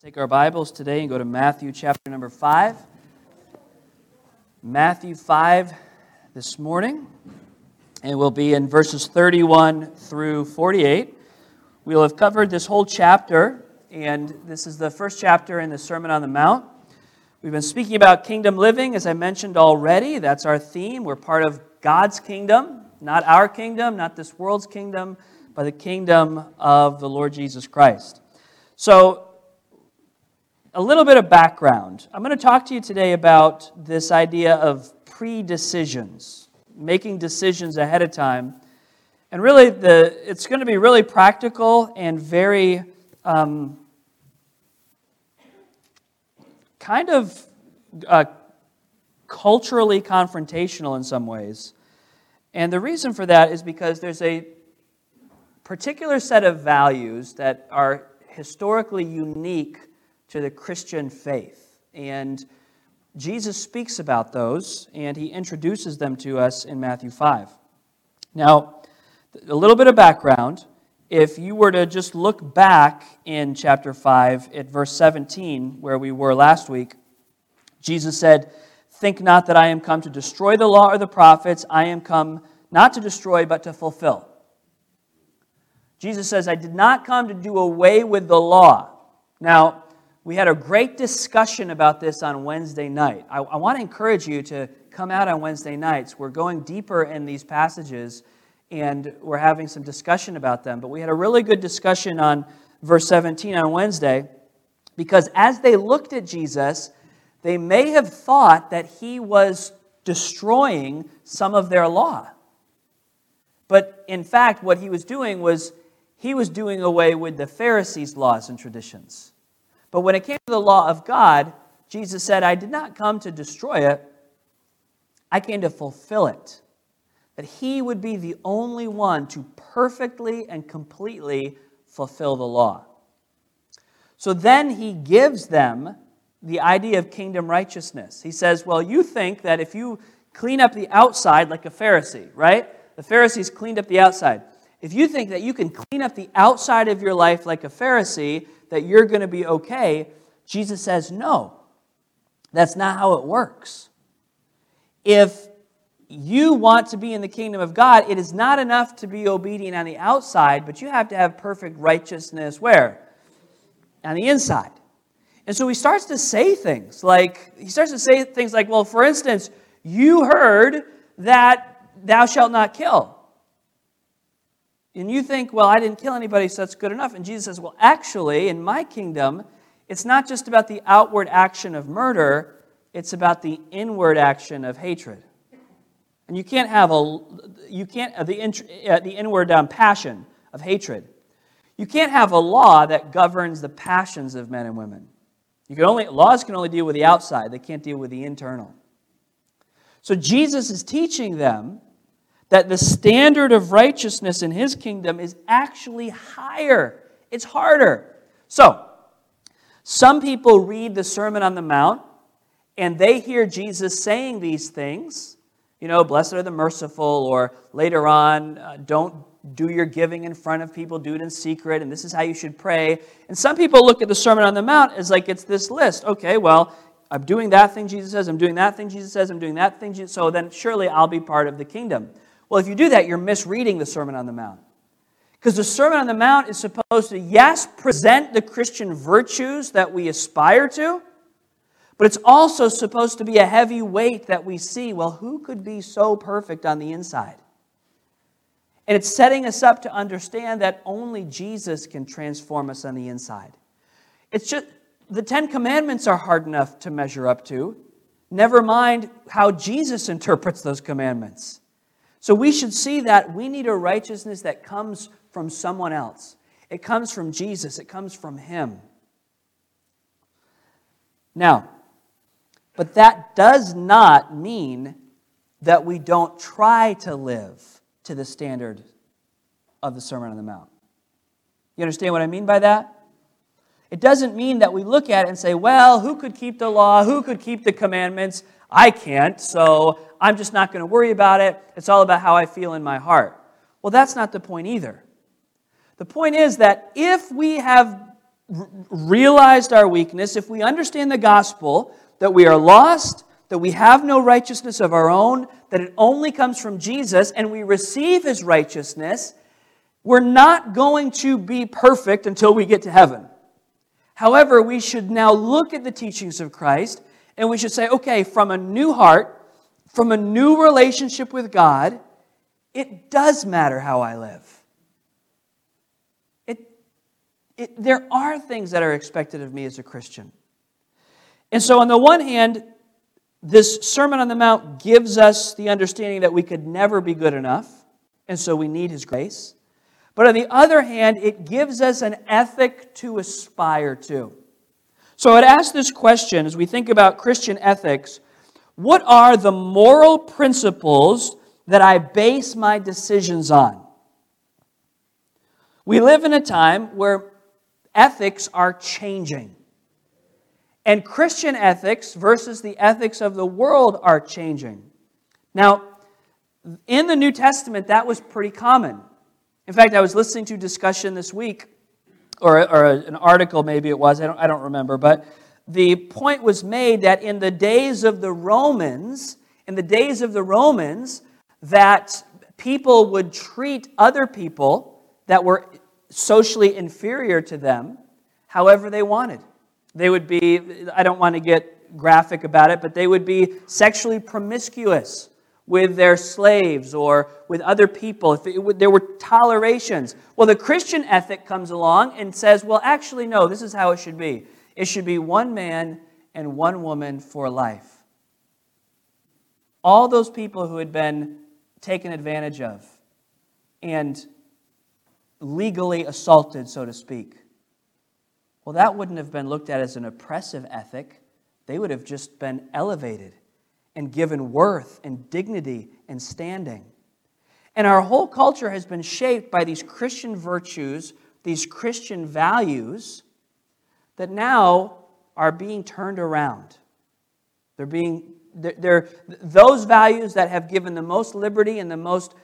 Take our Bibles today and go to Matthew chapter number 5. Matthew 5 this morning, and we'll be in verses 31 through 48. We'll have covered this whole chapter, and this is the first chapter in the Sermon on the Mount. We've been speaking about kingdom living, as I mentioned already. That's our theme. We're part of God's kingdom, not our kingdom, not this world's kingdom, but the kingdom of the Lord Jesus Christ. So, a little bit of background. I'm going to talk to you today about this idea of pre-decisions, making decisions ahead of time. And really, it's going to be really practical and very kind of culturally confrontational in some ways. And the reason for that is because there's a particular set of values that are historically unique to the Christian faith. And Jesus speaks about those, and he introduces them to us in Matthew 5. Now, a little bit of background. If you were to just look back in chapter 5 at verse 17, where we were last week, Jesus said, "Think not that I am come to destroy the law or the prophets. I am come not to destroy, but to fulfill." Jesus says, "I did not come to do away with the law." Now, we had a great discussion about this on Wednesday night. I want to encourage you to come out on Wednesday nights. We're going deeper in these passages, and we're having some discussion about them. But we had a really good discussion on verse 17 on Wednesday, because as they looked at Jesus, they may have thought that he was destroying some of their law. But in fact, what he was doing was he was doing away with the Pharisees' laws and traditions. But when it came to the law of God, Jesus said, "I did not come to destroy it. I came to fulfill it." That he would be the only one to perfectly and completely fulfill the law. So then he gives them the idea of kingdom righteousness. He says, well, you think that if you clean up the outside like a Pharisee, right? The Pharisees cleaned up the outside. If you think that you can clean up the outside of your life like a Pharisee, that you're going to be okay, Jesus says, no, that's not how it works. If you want to be in the kingdom of God, it is not enough to be obedient on the outside, but you have to have perfect righteousness where? On the inside. And so he starts to say things like, well, for instance, you heard that thou shalt not kill. And you think, well, I didn't kill anybody, so that's good enough. And Jesus says, well, actually, in my kingdom, it's not just about the outward action of murder, it's about the inward action of hatred. And you can't have the inward passion of hatred. You can't have a law that governs the passions of men and women. Laws can only deal with the outside, they can't deal with the internal. So Jesus is teaching them that the standard of righteousness in his kingdom is actually higher. It's harder. So, some people read the Sermon on the Mount, and they hear Jesus saying these things. You know, blessed are the merciful, or later on, don't do your giving in front of people, do it in secret, and this is how you should pray. And some people look at the Sermon on the Mount as like it's this list. Okay, well, I'm doing that thing Jesus says, I'm doing that thing Jesus says, I'm doing that thing Jesus says, so then surely I'll be part of the kingdom. Well, if you do that, you're misreading the Sermon on the Mount. Because the Sermon on the Mount is supposed to, yes, present the Christian virtues that we aspire to, but it's also supposed to be a heavy weight that we see, well, who could be so perfect on the inside? And it's setting us up to understand that only Jesus can transform us on the inside. It's just, the Ten Commandments are hard enough to measure up to, never mind how Jesus interprets those commandments. So we should see that we need a righteousness that comes from someone else. It comes from Jesus. It comes from him. Now, but that does not mean that we don't try to live to the standard of the Sermon on the Mount. You understand what I mean by that? It doesn't mean that we look at it and say, well, who could keep the law? Who could keep the commandments? I can't, so I'm just not going to worry about it. It's all about how I feel in my heart. Well, that's not the point either. The point is that if we have realized our weakness, if we understand the gospel, that we are lost, that we have no righteousness of our own, that it only comes from Jesus, and we receive his righteousness, we're not going to be perfect until we get to heaven. However, we should now look at the teachings of Christ, and we should say, okay, from a new heart, from a new relationship with God, it does matter how I live. There are things that are expected of me as a Christian. And so on the one hand, this Sermon on the Mount gives us the understanding that we could never be good enough, and so we need his grace. But on the other hand, it gives us an ethic to aspire to. So I'd ask this question as we think about Christian ethics: what are the moral principles that I base my decisions on? We live in a time where ethics are changing. And Christian ethics versus the ethics of the world are changing. Now, in the New Testament, that was pretty common. In fact, I was listening to a discussion this week, or an article maybe it was, I don't remember, but the point was made that in the days of the Romans, that people would treat other people that were socially inferior to them however they wanted. They would be, I don't want to get graphic about it, but they would be sexually promiscuous with their slaves or with other people. There were tolerations. Well, the Christian ethic comes along and says, well, actually, no, this is how it should be. It should be one man and one woman for life. All those people who had been taken advantage of and legally assaulted, so to speak. Well, that wouldn't have been looked at as an oppressive ethic. They would have just been elevated and given worth and dignity and standing. And our whole culture has been shaped by these Christian virtues, these Christian values that now are being turned around. They're those values that have given the most liberty and the most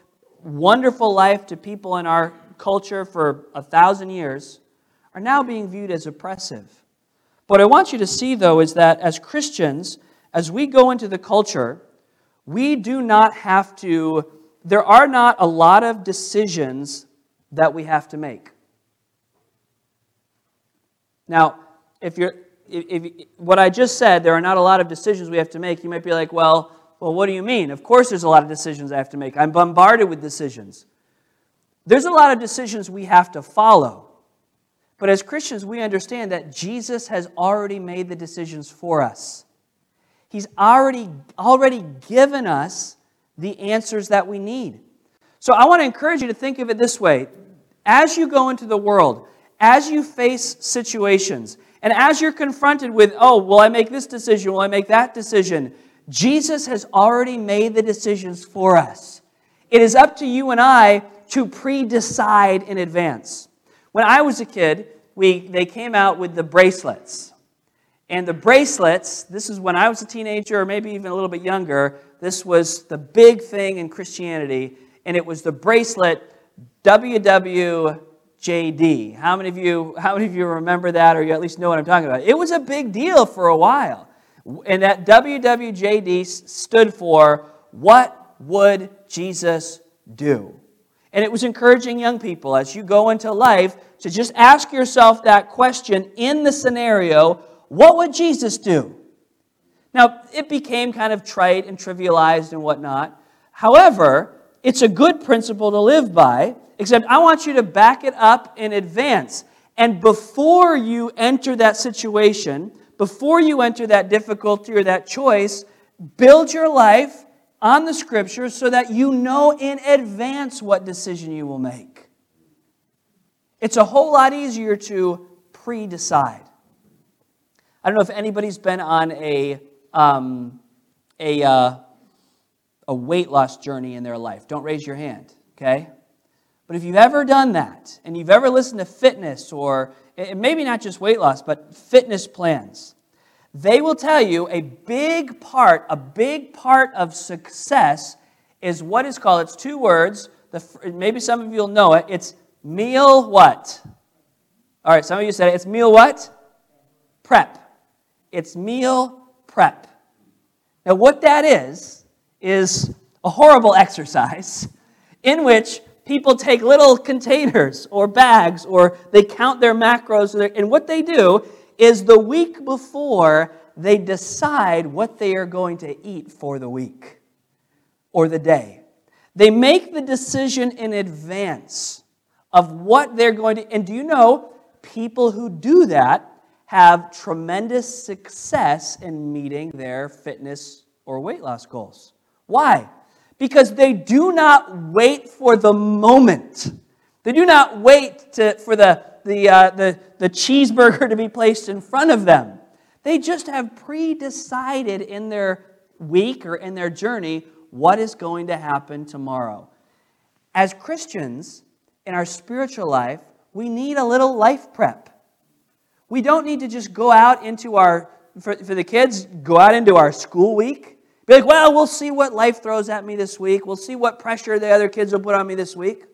wonderful life to people in our culture for 1,000 years are now being viewed as oppressive. What I want you to see, though, is that as Christians, as we go into the culture, we do not have to, there are not a lot of decisions that we have to make. Now, if what I just said, there are not a lot of decisions we have to make, you might be like, well, what do you mean? Of course there's a lot of decisions I have to make. I'm bombarded with decisions. There's a lot of decisions we have to follow. But as Christians, we understand that Jesus has already made the decisions for us. He's already given us the answers that we need. So I want to encourage you to think of it this way. As you go into the world, as you face situations, and as you're confronted with, oh, will I make this decision? Will I make that decision? Jesus has already made the decisions for us. It is up to you and I to pre-decide in advance. When I was a kid, they came out with the bracelets. And the bracelets, this is when I was a teenager, or maybe even a little bit younger, this was the big thing in Christianity, and it was the bracelet WWJD. How many of you remember that, or you at least know what I'm talking about? It was a big deal for a while. And that WWJD stood for, what would Jesus do? And it was encouraging young people, as you go into life, to just ask yourself that question in the scenario, what would Jesus do? Now, it became kind of trite and trivialized and whatnot. However, it's a good principle to live by, except I want you to back it up in advance. And before you enter that situation, before you enter that difficulty or that choice, build your life on the Scriptures so that you know in advance what decision you will make. It's a whole lot easier to pre-decide. I don't know if anybody's been on a weight loss journey in their life. Don't raise your hand, okay? But if you've ever done that, and you've ever listened to fitness, or maybe not just weight loss, but fitness plans, they will tell you a big part of success is what is called, it's two words, maybe some of you will know it, it's meal what? All right, some of you said it. It's meal what? Prep. It's meal prep. Now, what that is a horrible exercise in which people take little containers or bags, or they count their macros, and what they do is the week before, they decide what they are going to eat for the week or the day. They make the decision in advance of what they're going to, and do you know, people who do that have tremendous success in meeting their fitness or weight loss goals. Why? Because they do not wait for the moment. They do not wait for the cheeseburger to be placed in front of them. They just have pre-decided in their week or in their journey what is going to happen tomorrow. As Christians, in our spiritual life, we need a little life prep. We don't need to just go out into our, for the kids, go out into our school week. Be like, well, we'll see what life throws at me this week. We'll see what pressure the other kids will put on me this week.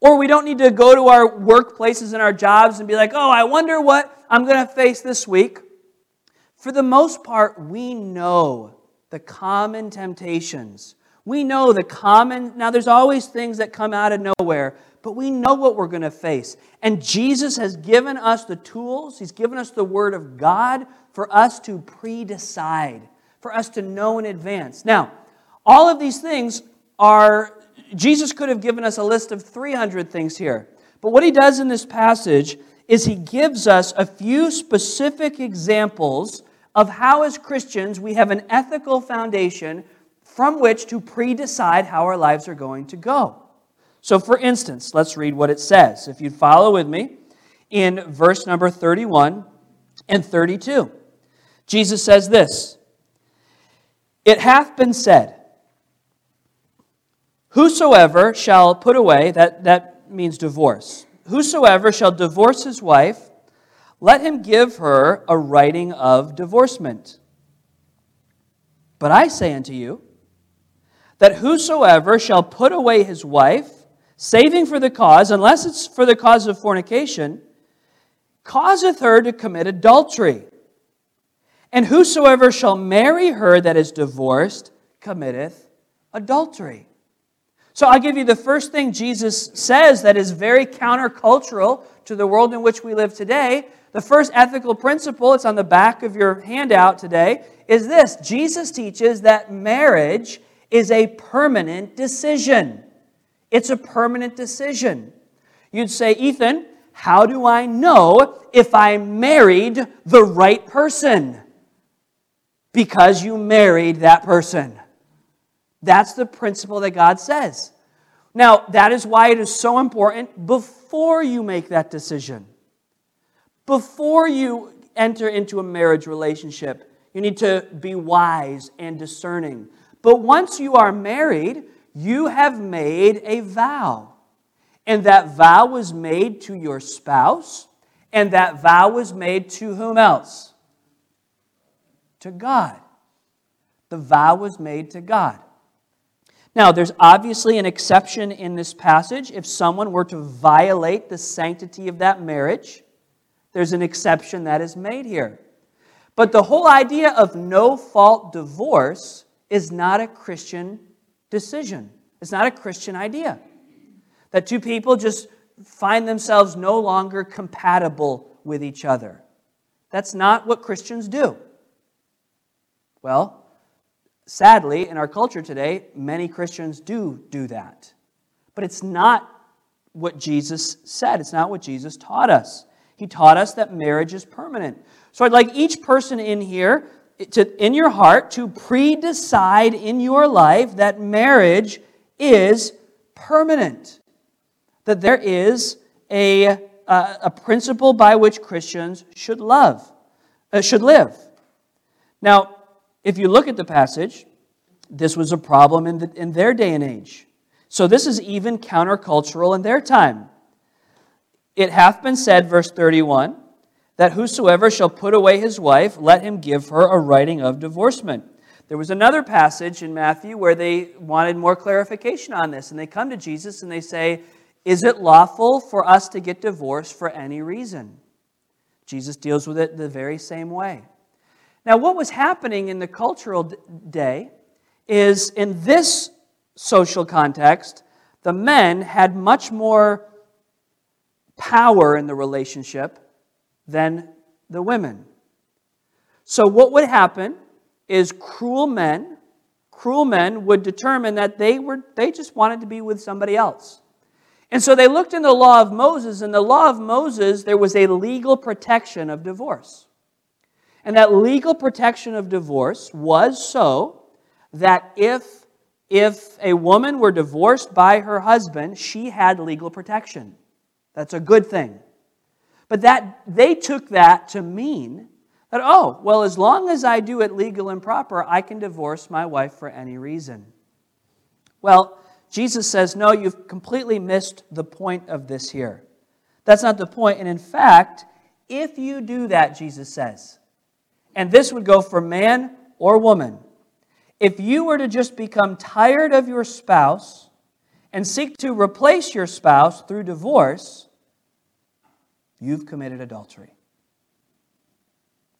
Or we don't need to go to our workplaces and our jobs and be like, oh, I wonder what I'm going to face this week. For the most part, we know the common temptations. We know the common, now there's always things that come out of nowhere, but we know what we're going to face. And Jesus has given us the tools. He's given us the Word of God for us to pre-decide, for us to know in advance. Now, all of these things are, Jesus could have given us a list of 300 things here. But what he does in this passage is he gives us a few specific examples of how as Christians we have an ethical foundation from which to pre-decide how our lives are going to go. So for instance, let's read what it says. If you'd follow with me in verse number 31 and 32. Jesus says this, "It hath been said, whosoever shall put away," that means divorce, "whosoever shall divorce his wife, let him give her a writing of divorcement. But I say unto you, that whosoever shall put away his wife, saving for the cause, unless it's for the cause of fornication, causeth her to commit adultery. And whosoever shall marry her that is divorced, committeth adultery." So I'll give you the first thing Jesus says that is very countercultural to the world in which we live today. The first ethical principle, it's on the back of your handout today, is this. Jesus teaches that marriage is a permanent decision. It's a permanent decision. You'd say, Ethan, how do I know if I married the right person? Because you married that person. That's the principle that God says. Now, that is why it is so important before you make that decision. Before you enter into a marriage relationship, you need to be wise and discerning. But once you are married, you have made a vow. And that vow was made to your spouse. And that vow was made to whom else? To God. The vow was made to God. Now, there's obviously an exception in this passage. If someone were to violate the sanctity of that marriage, there's an exception that is made here. But the whole idea of no-fault divorce is not a Christian decision. It's not a Christian idea. That two people just find themselves no longer compatible with each other. That's not what Christians do. Well, sadly, in our culture today, many Christians do that. But it's not what Jesus said. It's not what Jesus taught us. He taught us that marriage is permanent. So I'd like each person in here, in your heart, to pre-decide in your life that marriage is permanent. That there is a principle by which Christians should live. Now, if you look at the passage, this was a problem in their day and age. So this is even countercultural in their time. It hath been said, verse 31, that whosoever shall put away his wife, let him give her a writing of divorcement. There was another passage in Matthew where they wanted more clarification on this, and they come to Jesus and they say, Is it lawful for us to get divorced for any reason? Jesus deals with it the very same way. Now, what was happening in the cultural day is, in this social context, the men had much more power in the relationship than the women. So what would happen is cruel men would determine that they just wanted to be with somebody else. And so they looked in the law of Moses, and the law of Moses, there was a legal protection of divorce. And that legal protection of divorce was so that if a woman were divorced by her husband, she had legal protection. That's a good thing. But that they took that to mean that, oh, well, as long as I do it legal and proper, I can divorce my wife for any reason. Well, Jesus says, no, you've completely missed the point of this here. That's not the point. And in fact, if you do that, Jesus says, and this would go for man or woman, if you were to just become tired of your spouse and seek to replace your spouse through divorce, you've committed adultery.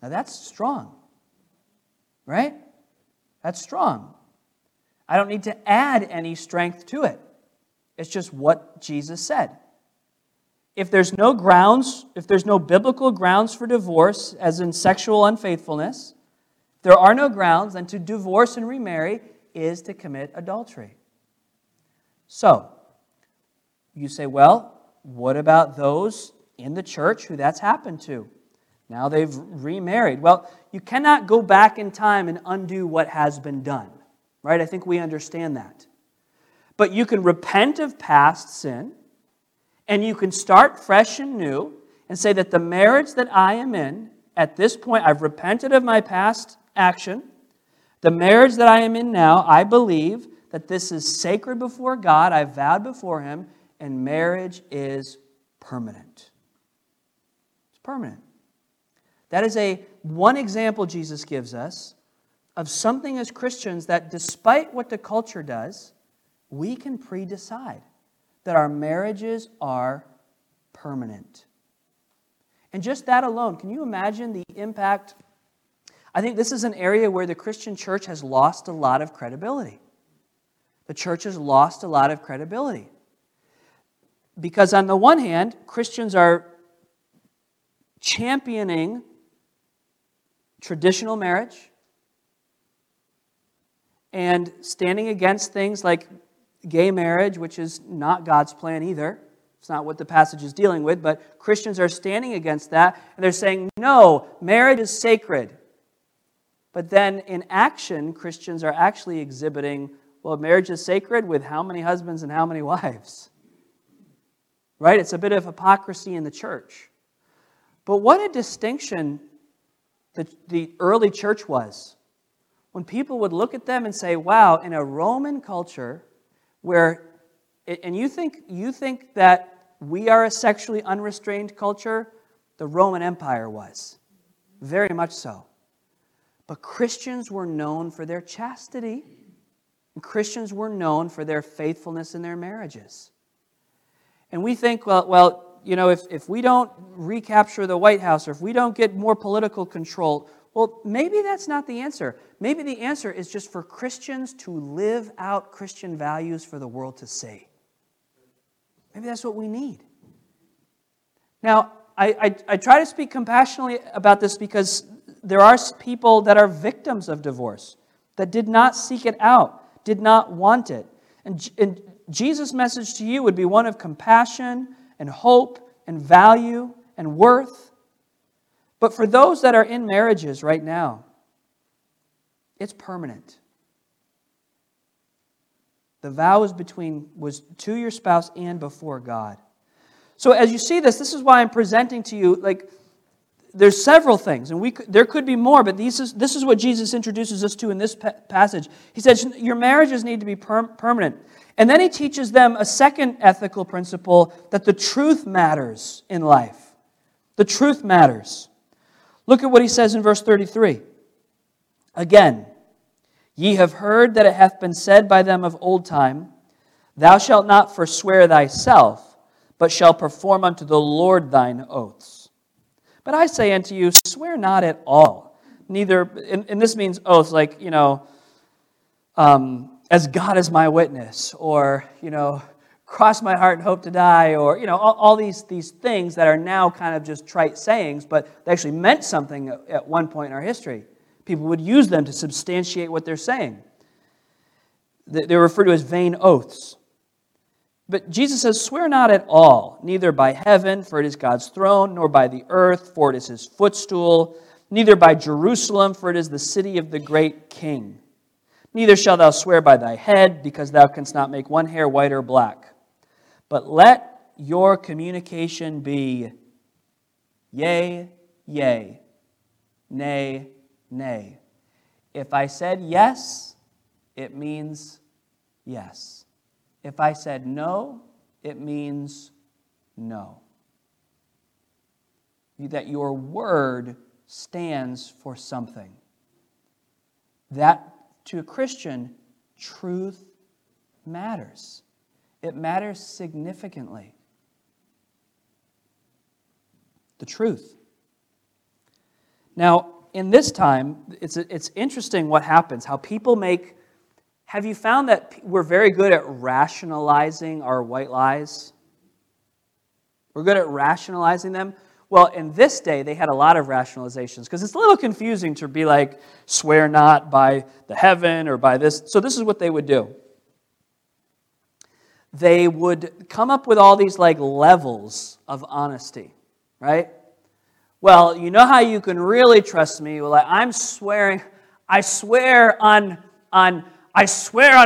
Now that's strong, right? That's strong. I don't need to add any strength to it. It's just what Jesus said. If there's no grounds, if there's no biblical grounds for divorce, as in sexual unfaithfulness, there are no grounds, then to divorce and remarry is to commit adultery. So, you say, well, what about those in the church who that's happened to? Now they've remarried. Well, you cannot go back in time and undo what has been done, right? I think we understand that. But you can repent of past sin, and you can start fresh and new and say that the marriage that I am in, at this point, I've repented of my past action. The marriage that I am in now, I believe that this is sacred before God. I vowed before Him, and marriage is permanent. It's permanent. That is one example Jesus gives us of something as Christians that, despite what the culture does, we can pre-decide that our marriages are permanent. And just that alone, can you imagine the impact? I think this is an area where the Christian church has lost a lot of credibility. The church has lost a lot of credibility. Because on the one hand, Christians are championing traditional marriage and standing against things like gay marriage, which is not God's plan either. It's not what the passage is dealing with, but Christians are standing against that, and they're saying, no, marriage is sacred. But then in action, Christians are actually exhibiting, well, marriage is sacred with how many husbands and how many wives? Right? It's a bit of hypocrisy in the church. But what a distinction the early church was. When people would look at them and say, wow, in a Roman culture where, and you think that we are a sexually unrestrained culture? The Roman Empire was. Very much so. But Christians were known for their chastity. And Christians were known for their faithfulness in their marriages. And we think, well, you know, if we don't recapture the White House, or if we don't get more political control, well, maybe that's not the answer. Maybe the answer is just for Christians to live out Christian values for the world to see. Maybe that's what we need. Now, I try to speak compassionately about this because there are people that are victims of divorce, that did not seek it out, did not want it. And Jesus' message to you would be one of compassion and hope and value and worth. But for those that are in marriages right now, it's permanent. The vow was to your spouse and before God. So as you see this is why I'm presenting to you, like, there's several things, and there could be more, but this is what Jesus introduces us to in this passage. He says, your marriages need to be permanent. And then he teaches them a second ethical principle, that the truth matters in life. The truth matters. Look at what he says in verse 33. Again, ye have heard that it hath been said by them of old time, thou shalt not forswear thyself, but shall perform unto the Lord thine oaths. But I say unto you, swear not at all. Neither, and this means oaths, like, you know, as God is my witness, or, you know, cross my heart and hope to die, or, you know, all these things that are now kind of just trite sayings, but they actually meant something at one point in our history. People would use them to substantiate what they're saying. They're referred to as vain oaths. But Jesus says, swear not at all, neither by heaven, for it is God's throne, nor by the earth, for it is his footstool, neither by Jerusalem, for it is the city of the great king. Neither shalt thou swear by thy head, because thou canst not make one hair white or black. But let your communication be yea, yea, nay, nay. If I said yes, it means yes. If I said no, it means no. That your word stands for something. That, to a Christian, truth matters. It matters significantly. The truth. Now, in this time, it's interesting what happens, how people make... Have you found that we're very good at rationalizing our white lies? We're good at rationalizing them? Well, in this day, they had a lot of rationalizations, because it's a little confusing to be like, swear not by the heaven or by this. So this is what they would do. They would come up with all these like levels of honesty, right? Well, you know how you can really trust me? Well, I'm swearing, I swear on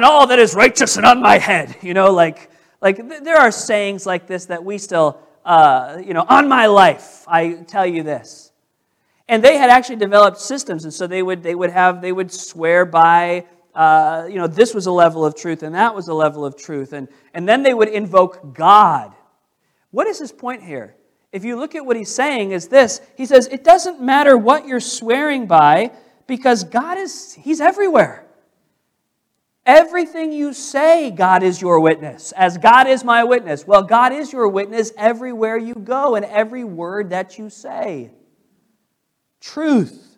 all that is righteous and on my head. You know, like there are sayings like this that we still, you know, on my life, I tell you this. And they had actually developed systems, and so they would swear by, you know, this was a level of truth and that was a level of truth, and then they would invoke God. What is his point here? If you look at what he's saying, is this: he says it doesn't matter what you're swearing by, because God is, he's everywhere. Everything you say, God is your witness, as God is my witness. Well, God is your witness everywhere you go and every word that you say. Truth.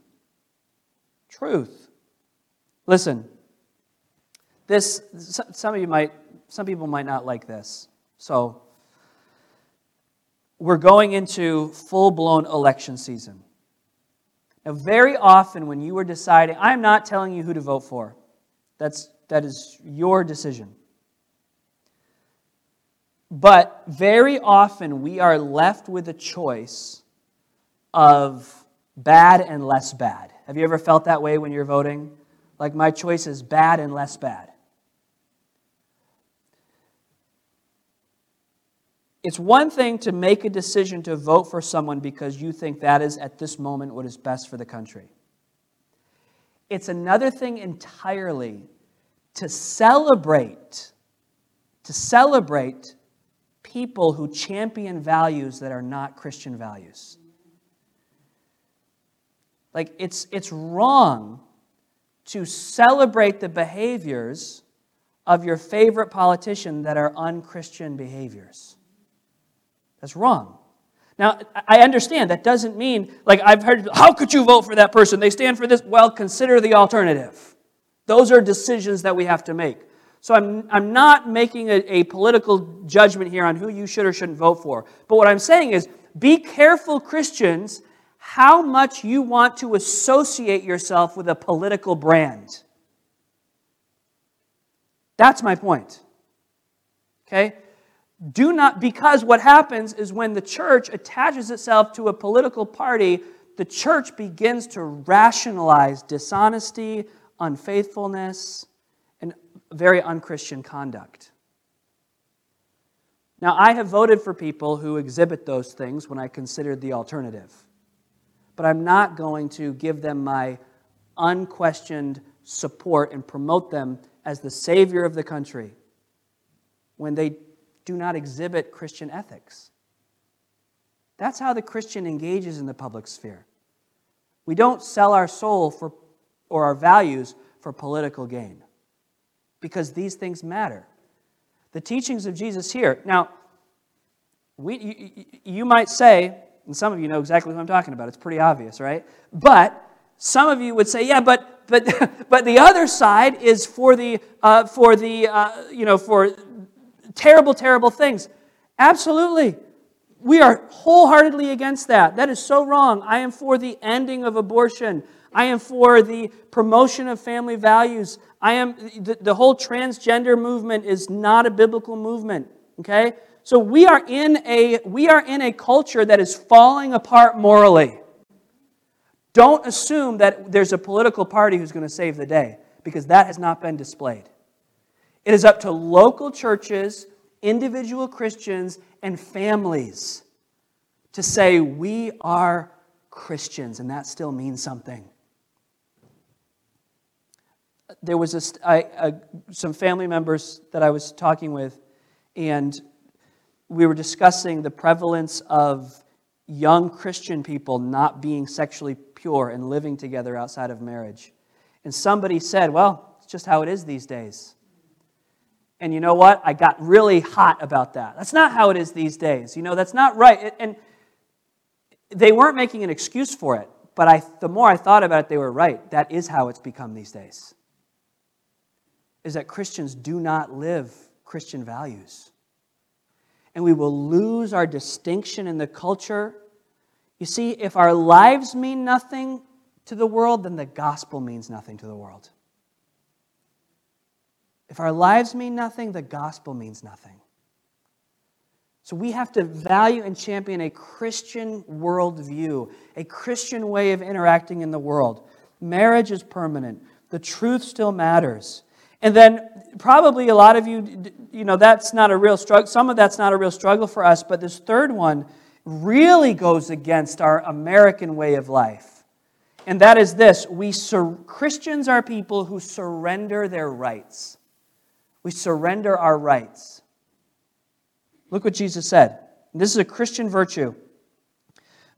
Truth. Listen, some people might not like this. So, we're going into full-blown election season. Now, very often when you are deciding, I'm not telling you who to vote for. That is your decision. But very often we are left with a choice of bad and less bad. Have you ever felt that way when you're voting? Like, my choice is bad and less bad. It's one thing to make a decision to vote for someone because you think that is at this moment what is best for the country. It's another thing entirely to celebrate people who champion values that are not Christian values. Like, it's wrong to celebrate the behaviors of your favorite politician that are un-Christian behaviors. That's wrong. Now, I understand that doesn't mean, like, I've heard, how could you vote for that person? They stand for this. Well, consider the alternative. Those are decisions that we have to make. So I'm not making a political judgment here on who you should or shouldn't vote for. But what I'm saying is, be careful, Christians, how much you want to associate yourself with a political brand. That's my point. Okay? Do not, because what happens is when the church attaches itself to a political party, the church begins to rationalize dishonesty, unfaithfulness, and very un-Christian conduct. Now, I have voted for people who exhibit those things when I considered the alternative. But I'm not going to give them my unquestioned support and promote them as the savior of the country when they do not exhibit Christian ethics. That's how the Christian engages in the public sphere. We don't sell our soul for, or our values for, political gain, because these things matter. The teachings of Jesus here. Now, You might say, and some of you know exactly who I'm talking about. It's pretty obvious, right? But some of you would say, yeah, but the other side is for terrible things. Absolutely. We are wholeheartedly against that. That is so wrong. I am for the ending of abortion. I am for the promotion of family values. I am the whole transgender movement is not a biblical movement, okay? So we are in a culture that is falling apart morally. Don't assume that there's a political party who's going to save the day, because that has not been displayed. It is up to local churches, individual Christians, and families to say, we are Christians, and that still means something. There was some family members that I was talking with, and we were discussing the prevalence of young Christian people not being sexually pure and living together outside of marriage. And somebody said, well, it's just how it is these days. And you know what? I got really hot about that. That's not how it is these days. You know, that's not right. And they weren't making an excuse for it, but the more I thought about it, they were right. That is how it's become these days, is that Christians do not live Christian values. And we will lose our distinction in the culture. You see, if our lives mean nothing to the world, then the gospel means nothing to the world. If our lives mean nothing, the gospel means nothing. So we have to value and champion a Christian worldview, a Christian way of interacting in the world. Marriage is permanent. The truth still matters. And then probably a lot of you, you know, that's not a real struggle. Some of that's not a real struggle for us, but this third one really goes against our American way of life. And that is this: Christians are people who surrender their rights. We surrender our rights. Look what Jesus said. This is a Christian virtue.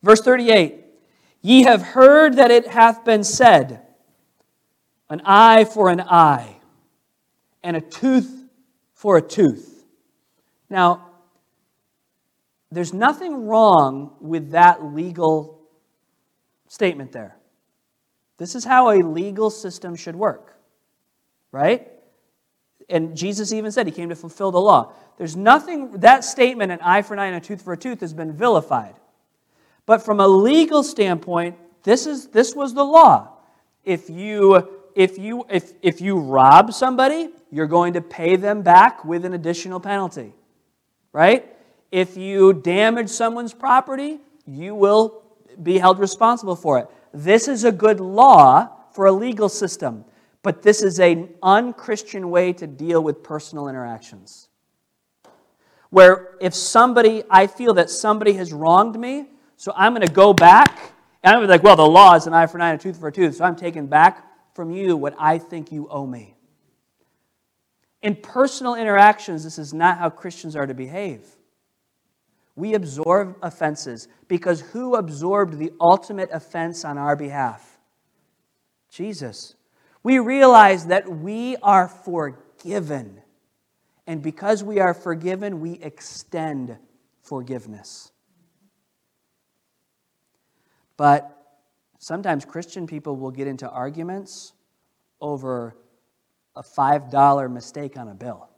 Verse 38, "Ye have heard that it hath been said, an eye for an eye, and a tooth for a tooth." Now, there's nothing wrong with that legal statement there. This is how a legal system should work, right? And Jesus even said he came to fulfill the law. There's nothing, that statement, an eye for an eye and a tooth for a tooth, has been vilified. But from a legal standpoint, this was the law. If you rob somebody, you're going to pay them back with an additional penalty, right? If you damage someone's property, you will be held responsible for it. This is a good law for a legal system, but this is an un-Christian way to deal with personal interactions. Where if I feel that somebody has wronged me, so I'm going to go back, and I'm going to be like, well, the law is an eye for an eye and a tooth for a tooth, so I'm taking back from you what I think you owe me. In personal interactions, this is not how Christians are to behave. We absorb offenses, because who absorbed the ultimate offense on our behalf? Jesus. We realize that we are forgiven. And because we are forgiven, we extend forgiveness. But sometimes Christian people will get into arguments over a $5 mistake on a bill.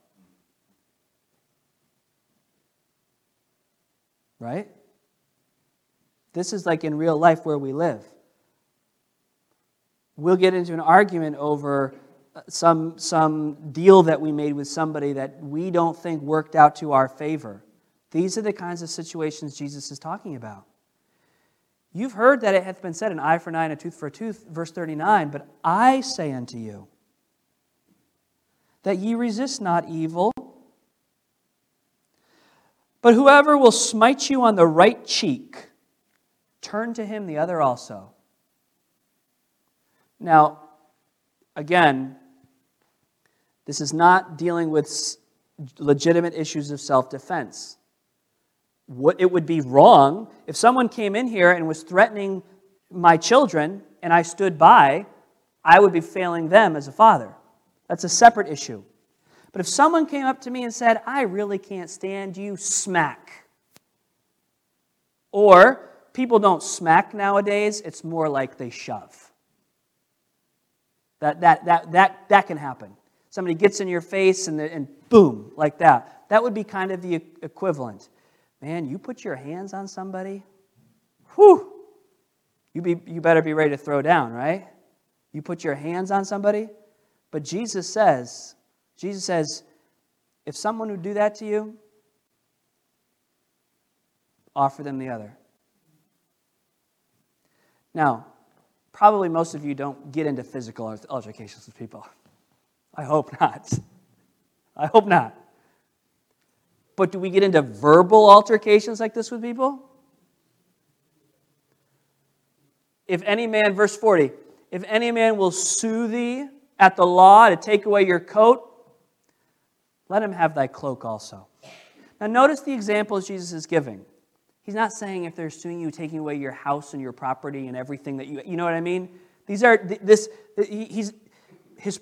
Right? This is like in real life where we live. We'll get into an argument over some deal that we made with somebody that we don't think worked out to our favor. These are the kinds of situations Jesus is talking about. You've heard that it hath been said, an eye for an eye and a tooth for a tooth, verse 39, but I say unto you, that ye resist not evil, but whoever will smite you on the right cheek, turn to him the other also. Now, again, this is not dealing with legitimate issues of self-defense. What it would be wrong if someone came in here and was threatening my children and I stood by, I would be failing them as a father. That's a separate issue. But if someone came up to me and said, I really can't stand you, smack, Or people don't smack nowadays, it's more like they shove. That can happen. Somebody gets in your face and boom, like that. That would be kind of the equivalent. Man, you put your hands on somebody, whew, you better be ready to throw down, right? You put your hands on somebody. But Jesus says, if someone would do that to you, offer them the other. Now, probably most of you don't get into physical altercations with people. I hope not. But do we get into verbal altercations like this with people? If any man, verse 40, if any man will sue thee at the law to take away your coat, let him have thy cloak also. Now notice the examples Jesus is giving. He's not saying if they're suing you, taking away your house and your property and everything that you know what I mean? His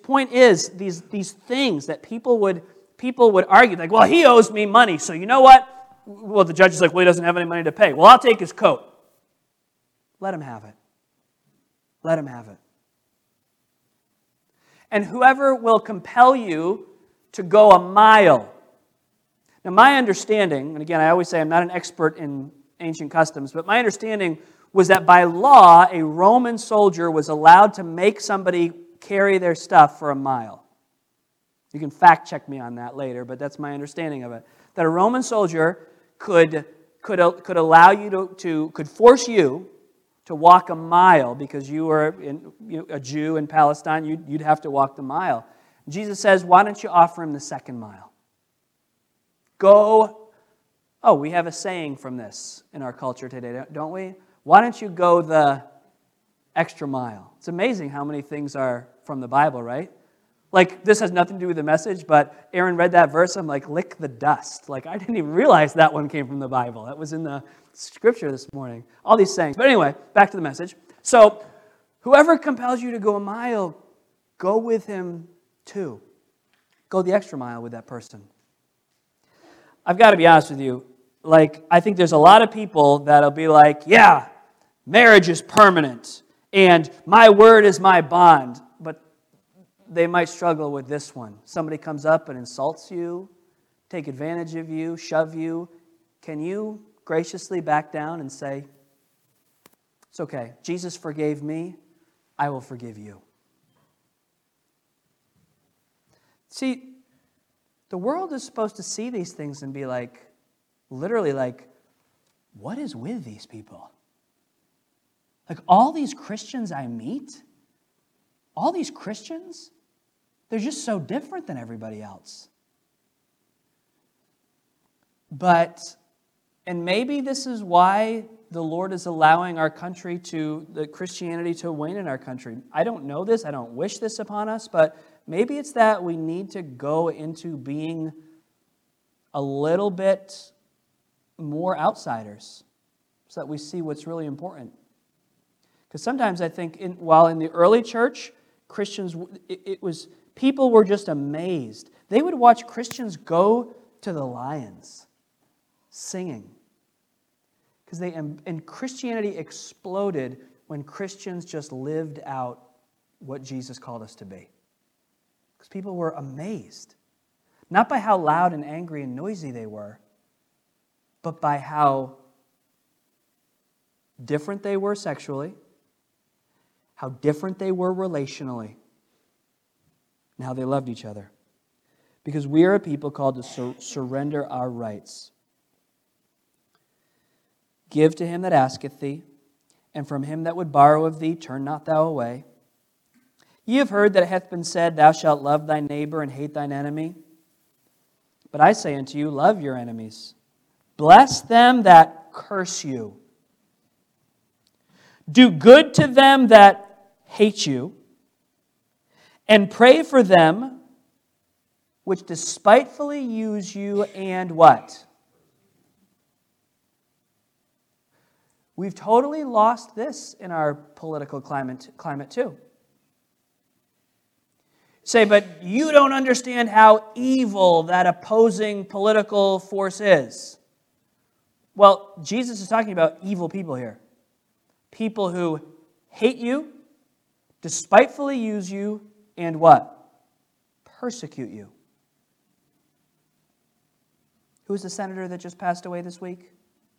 point is these things that people would argue, like, well, he owes me money, so you know what? Well, the judge is like, well, he doesn't have any money to pay. Well, I'll take his coat. Let him have it. And whoever will compel you to go a mile. Now, my understanding, and again, I always say I'm not an expert in ancient customs, but my understanding was that by law, a Roman soldier was allowed to make somebody carry their stuff for a mile. You can fact check me on that later, but that's my understanding of it. That a Roman soldier could allow you could force you to walk a mile because you were a Jew in Palestine, you'd have to walk the mile. Jesus says, why don't you offer him the second mile? Go, oh, we have a saying from this in our culture today, don't we? Why don't you go the extra mile? It's amazing how many things are from the Bible, right? Like, this has nothing to do with the message, but Aaron read that verse, I'm like, lick the dust. Like, I didn't even realize that one came from the Bible. That was in the scripture this morning. All these sayings. But anyway, back to the message. So, whoever compels you to go a mile, go with him too. Go the extra mile with that person. I've got to be honest with you. Like, I think there's a lot of people that'll be like, yeah, marriage is permanent, and my word is my bond. They might struggle with this one. Somebody comes up and insults you, take advantage of you, shove you. Can you graciously back down and say, it's okay, Jesus forgave me, I will forgive you? See, the world is supposed to see these things and be like, literally like, what is with these people? Like, all these Christians I meet, all these Christians, they're just so different than everybody else. But, and maybe this is why the Lord is allowing our country the Christianity to wane in our country. I don't know this, I don't wish this upon us, but maybe it's that we need to go into being a little bit more outsiders so that we see what's really important. Because sometimes I think, while in the early church, Christians, people were just amazed. They would watch Christians go to the lions singing. Because and Christianity exploded when Christians just lived out what Jesus called us to be. Because people were amazed. Not by how loud and angry and noisy they were, but by how different they were sexually, how different they were relationally, and how they loved each other. Because we are a people called to surrender our rights. Give to him that asketh thee, and from him that would borrow of thee, turn not thou away. Ye have heard that it hath been said, thou shalt love thy neighbor and hate thine enemy. But I say unto you, love your enemies. Bless them that curse you. Do good to them that hate you, and pray for them which despitefully use you and what? We've totally lost this in our political climate too. Say, but you don't understand how evil that opposing political force is. Well, Jesus is talking about evil people here. People who hate you, despitefully use you, and what? Persecute you. Who was the senator that just passed away this week?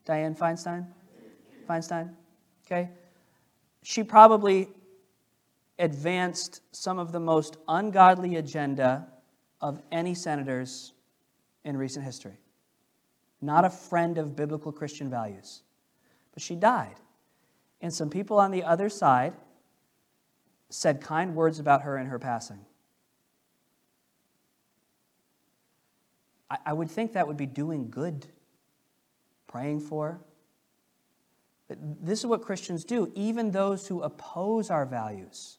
Dianne Feinstein? Okay. She probably advanced some of the most ungodly agenda of any senators in recent history. Not a friend of biblical Christian values. But she died. And some people on the other side said kind words about her in her passing. I would think that would be doing good, praying for. But this is what Christians do, even those who oppose our values.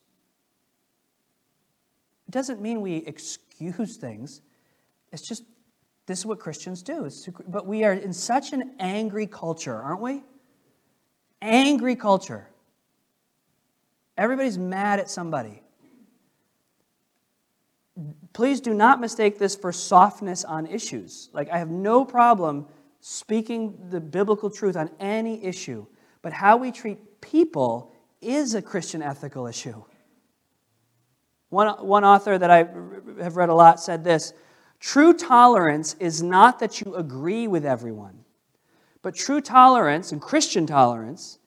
It doesn't mean we excuse things. It's just, this is what Christians do. But we are in such an angry culture, aren't we? Angry culture. Everybody's mad at somebody. Please do not mistake this for softness on issues. Like, I have no problem speaking the biblical truth on any issue, but how we treat people is a Christian ethical issue. One author that I have read a lot said this: true tolerance is not that you agree with everyone, but true tolerance and Christian tolerance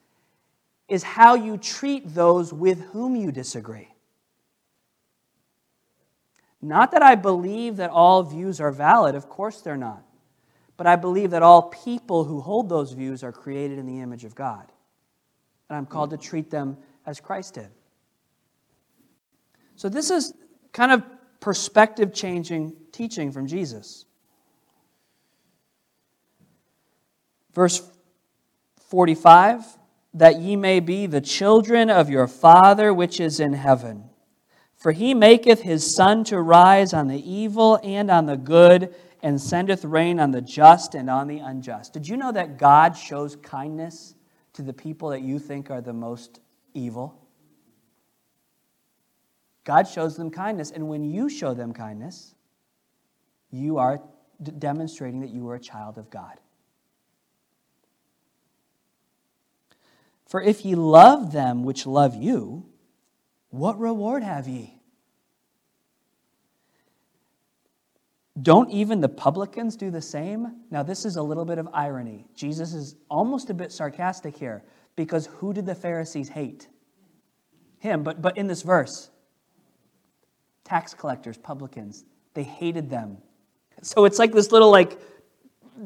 is how you treat those with whom you disagree. Not that I believe that all views are valid, of course they're not. But I believe that all people who hold those views are created in the image of God. And I'm called to treat them as Christ did. So this is kind of perspective-changing teaching from Jesus. Verse 45, that ye may be the children of your Father which is in heaven. For he maketh his sun to rise on the evil and on the good, and sendeth rain on the just and on the unjust. Did you know that God shows kindness to the people that you think are the most evil? God shows them kindness, and when you show them kindness, you are demonstrating that you are a child of God. For if ye love them which love you, what reward have ye? Don't even the publicans do the same? Now, this is a little bit of irony. Jesus is almost a bit sarcastic here, because who did the Pharisees hate? Him, but in this verse, tax collectors, publicans, they hated them. So it's like this little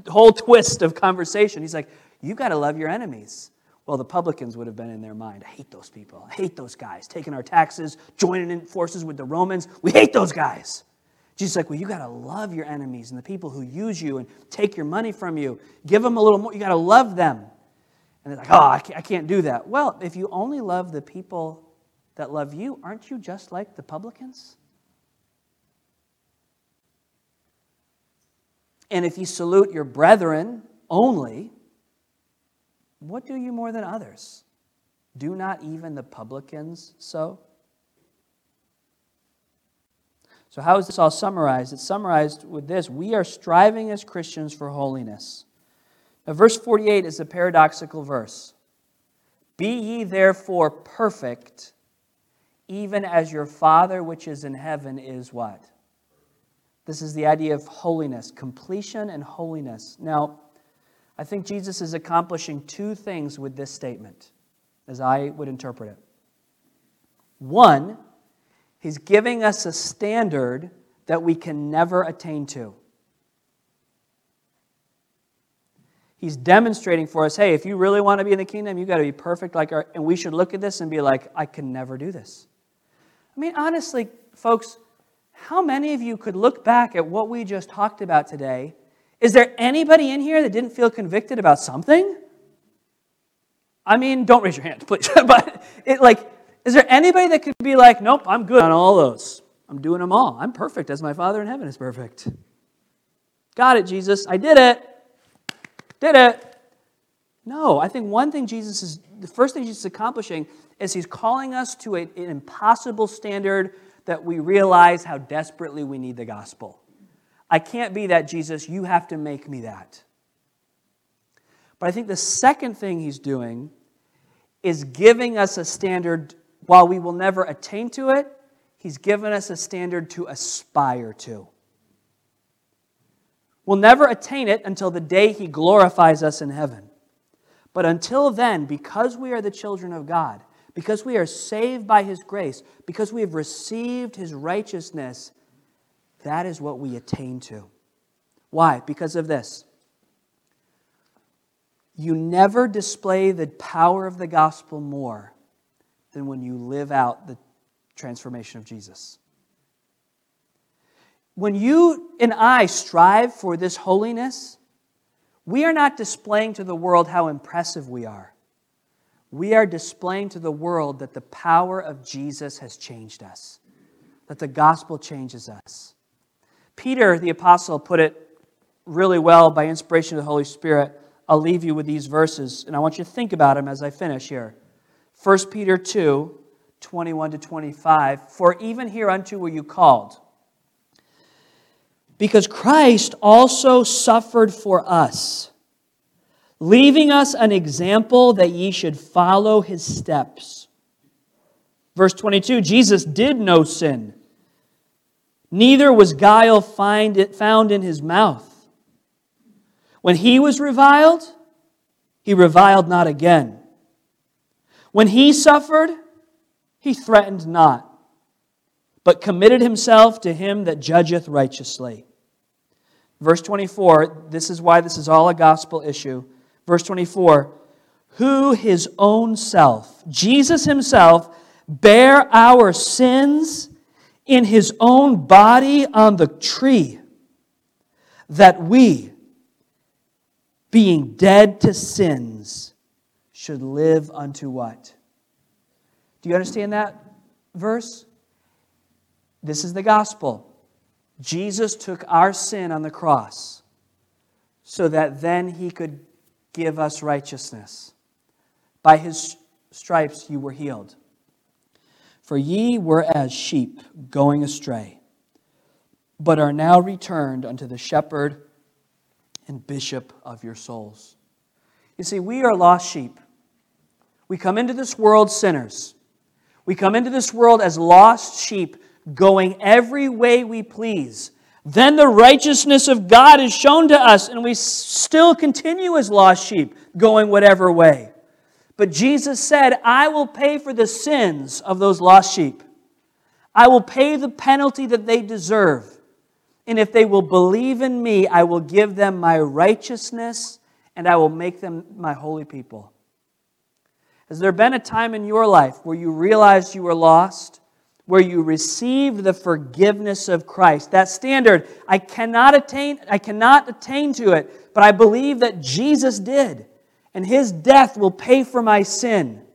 whole twist of conversation. He's like, you got to love your enemies. Well, the publicans would have been in their mind, I hate those people. I hate those guys taking our taxes, joining in forces with the Romans. We hate those guys. Jesus is like, well, you got to love your enemies and the people who use you and take your money from you. Give them a little more. You got to love them. And they're like, oh, I can't do that. Well, if you only love the people that love you, aren't you just like the publicans? And if you salute your brethren only, what do you more than others? Do not even the publicans so? So how is this all summarized? It's summarized with this: we are striving as Christians for holiness. Now, verse 48 is a paradoxical verse. Be ye therefore perfect, even as your Father which is in heaven is what? This is the idea of holiness, completion and holiness. Now, I think Jesus is accomplishing two things with this statement, as I would interpret it. One, he's giving us a standard that we can never attain to. He's demonstrating for us, hey, if you really want to be in the kingdom, you've got to be perfect like our... And we should look at this and be like, I can never do this. I mean, honestly, folks, how many of you could look back at what we just talked about today? Is there anybody in here that didn't feel convicted about something? I mean, don't raise your hand, please. But it is there anybody that could be like, nope, I'm good on all those. I'm doing them all. I'm perfect as my Father in heaven is perfect. Got it, Jesus. I did it. Did it. No, I think the first thing Jesus is accomplishing is he's calling us to an impossible standard that we realize how desperately we need the gospel. I can't be that, Jesus. You have to make me that. But I think the second thing he's doing is giving us a standard. While we will never attain to it, he's given us a standard to aspire to. We'll never attain it until the day he glorifies us in heaven. But until then, because we are the children of God, because we are saved by his grace, because we have received his righteousness, that is what we attain to. Why? Because of this. You never display the power of the gospel more than when you live out the transformation of Jesus. When you and I strive for this holiness, we are not displaying to the world how impressive we are. We are displaying to the world that the power of Jesus has changed us, that the gospel changes us. Peter, the apostle, put it really well by inspiration of the Holy Spirit. I'll leave you with these verses, and I want you to think about them as I finish here. 1 Peter 2, 21-25, "For even hereunto were you called, because Christ also suffered for us, leaving us an example that ye should follow his steps." Verse 22, "Jesus did no sin, neither was guile found in his mouth. When he reviled not again. When he suffered, he threatened not, but committed himself to him that judgeth righteously." Verse 24, this is why this is all a gospel issue. Verse 24, "Who his own self," Jesus himself, "bare our sins in his own body on the tree, that we, being dead to sins, should live unto" what? Do you understand that verse? This is the gospel. Jesus took our sin on the cross so that then he could give us righteousness. "By his stripes you were healed. For ye were as sheep going astray, but are now returned unto the shepherd and bishop of your souls." You see, we are lost sheep. We come into this world sinners. We come into this world as lost sheep, going every way we please. Then the righteousness of God is shown to us, and we still continue as lost sheep, going whatever way. But Jesus said, "I will pay for the sins of those lost sheep. I will pay the penalty that they deserve. And if they will believe in me, I will give them my righteousness, and I will make them my holy people." Has there been a time in your life where you realized you were lost, where you received the forgiveness of Christ? That standard, I cannot attain to it, but I believe that Jesus did, and his death will pay for my sin.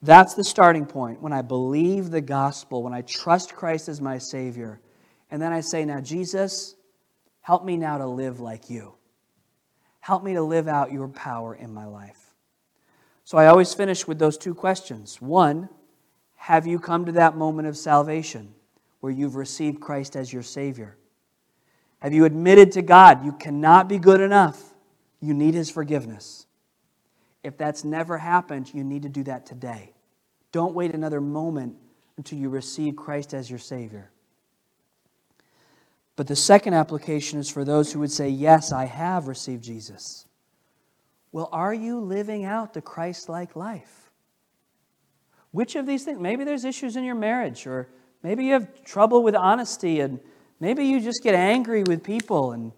That's the starting point, when I believe the gospel, when I trust Christ as my Savior. And then I say, "Now, Jesus, help me now to live like you. Help me to live out your power in my life." So I always finish with those two questions. One, have you come to that moment of salvation where you've received Christ as your Savior? Have you admitted to God you cannot be good enough? You need his forgiveness. If that's never happened, you need to do that today. Don't wait another moment until you receive Christ as your Savior. But the second application is for those who would say, "Yes, I have received Jesus." Well, are you living out the Christ-like life? Which of these things? Maybe there's issues in your marriage, or maybe you have trouble with honesty, and maybe you just get angry with people. And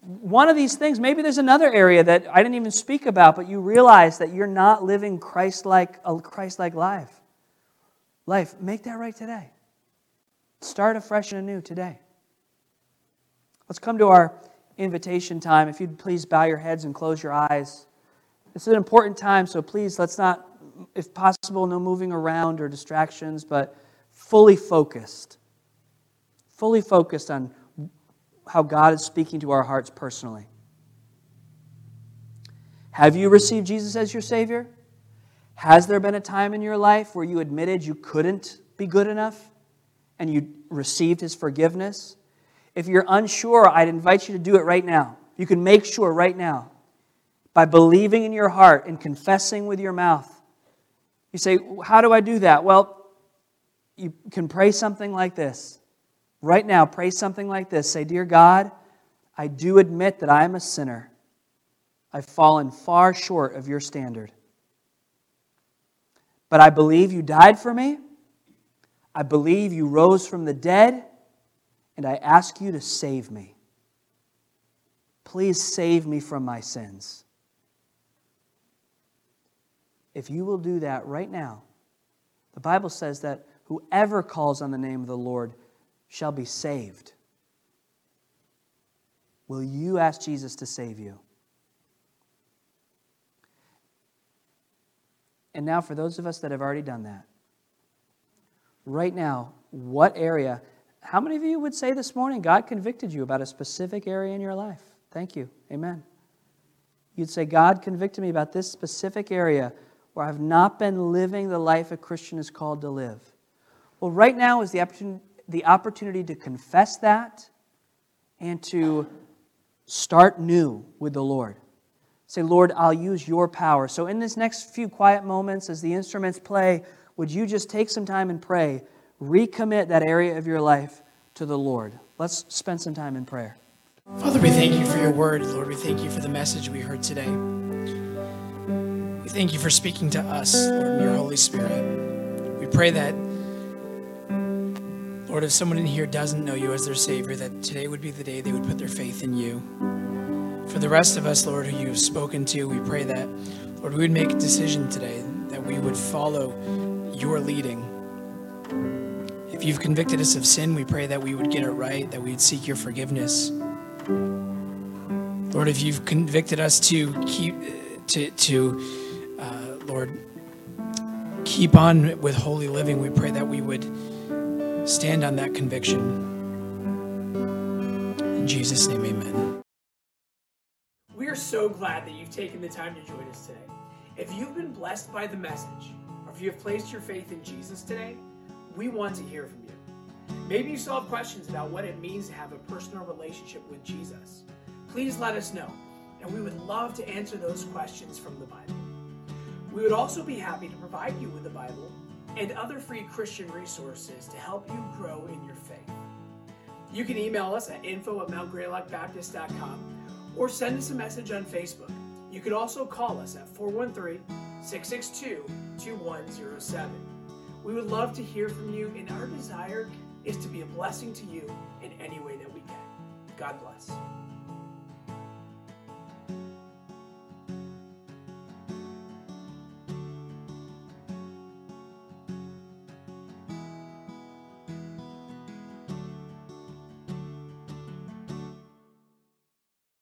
one of these things, maybe there's another area that I didn't even speak about, but you realize that you're not living Christ-like life. Make that right today. Start afresh and anew today. Let's come to our invitation time. If you'd please bow your heads and close your eyes. It's an important time, so please let's not, if possible, no moving around or distractions, but fully focused on how God is speaking to our hearts personally. Have you received Jesus as your Savior? Has there been a time in your life where you admitted you couldn't be good enough and you received his forgiveness? If you're unsure, I'd invite you to do it right now. You can make sure right now. by believing in your heart and confessing with your mouth. You say, how do I do that? Well, you can pray something like this. Right now, pray something like this. Say, Dear God, I do admit that I am a sinner. I've fallen far short of your standard. But I believe you died for me. I believe you rose from the dead. And I ask you to save me. Please save me from my sins. If you will do that right now, the Bible says that whoever calls on the name of the Lord shall be saved. Will you ask Jesus to save you? And now for those of us that have already done that, right now, what area... How many of you would say this morning, God convicted you about a specific area in your life? Thank you. Amen. You'd say, God convicted me about this specific area where I've not been living the life a Christian is called to live. Well, right now is the opportunity to confess that and to start new with the Lord. Say, Lord, I'll use your power. So in this next few quiet moments, as the instruments play, would you just take some time and pray? Recommit that area of your life to the Lord. Let's spend some time in prayer. Father, we thank you for your word. Lord, we thank you for the message we heard today. We thank you for speaking to us, Lord, in your Holy Spirit. We pray that, Lord, if someone in here doesn't know you as their Savior, that today would be the day they would put their faith in you. For the rest of us, Lord, who you have spoken to, we pray that, Lord, we would make a decision today, that we would follow your leading. If you've convicted us of sin, we pray that we would get it right, that we'd seek your forgiveness. Lord, if you've convicted us to keep on with holy living, we pray that we would stand on that conviction. In Jesus' name, amen. We are so glad that you've taken the time to join us today. If you've been blessed by the message, or if you have placed your faith in Jesus today, we want to hear from you. Maybe you still have questions about what it means to have a personal relationship with Jesus. Please let us know, and we would love to answer those questions from the Bible. We would also be happy to provide you with the Bible and other free Christian resources to help you grow in your faith. You can email us at info@mountgreylockbaptist.com or send us a message on Facebook. You can also call us at 413-662-2107. We would love to hear from you, and our desire is to be a blessing to you in any way that we can. God bless.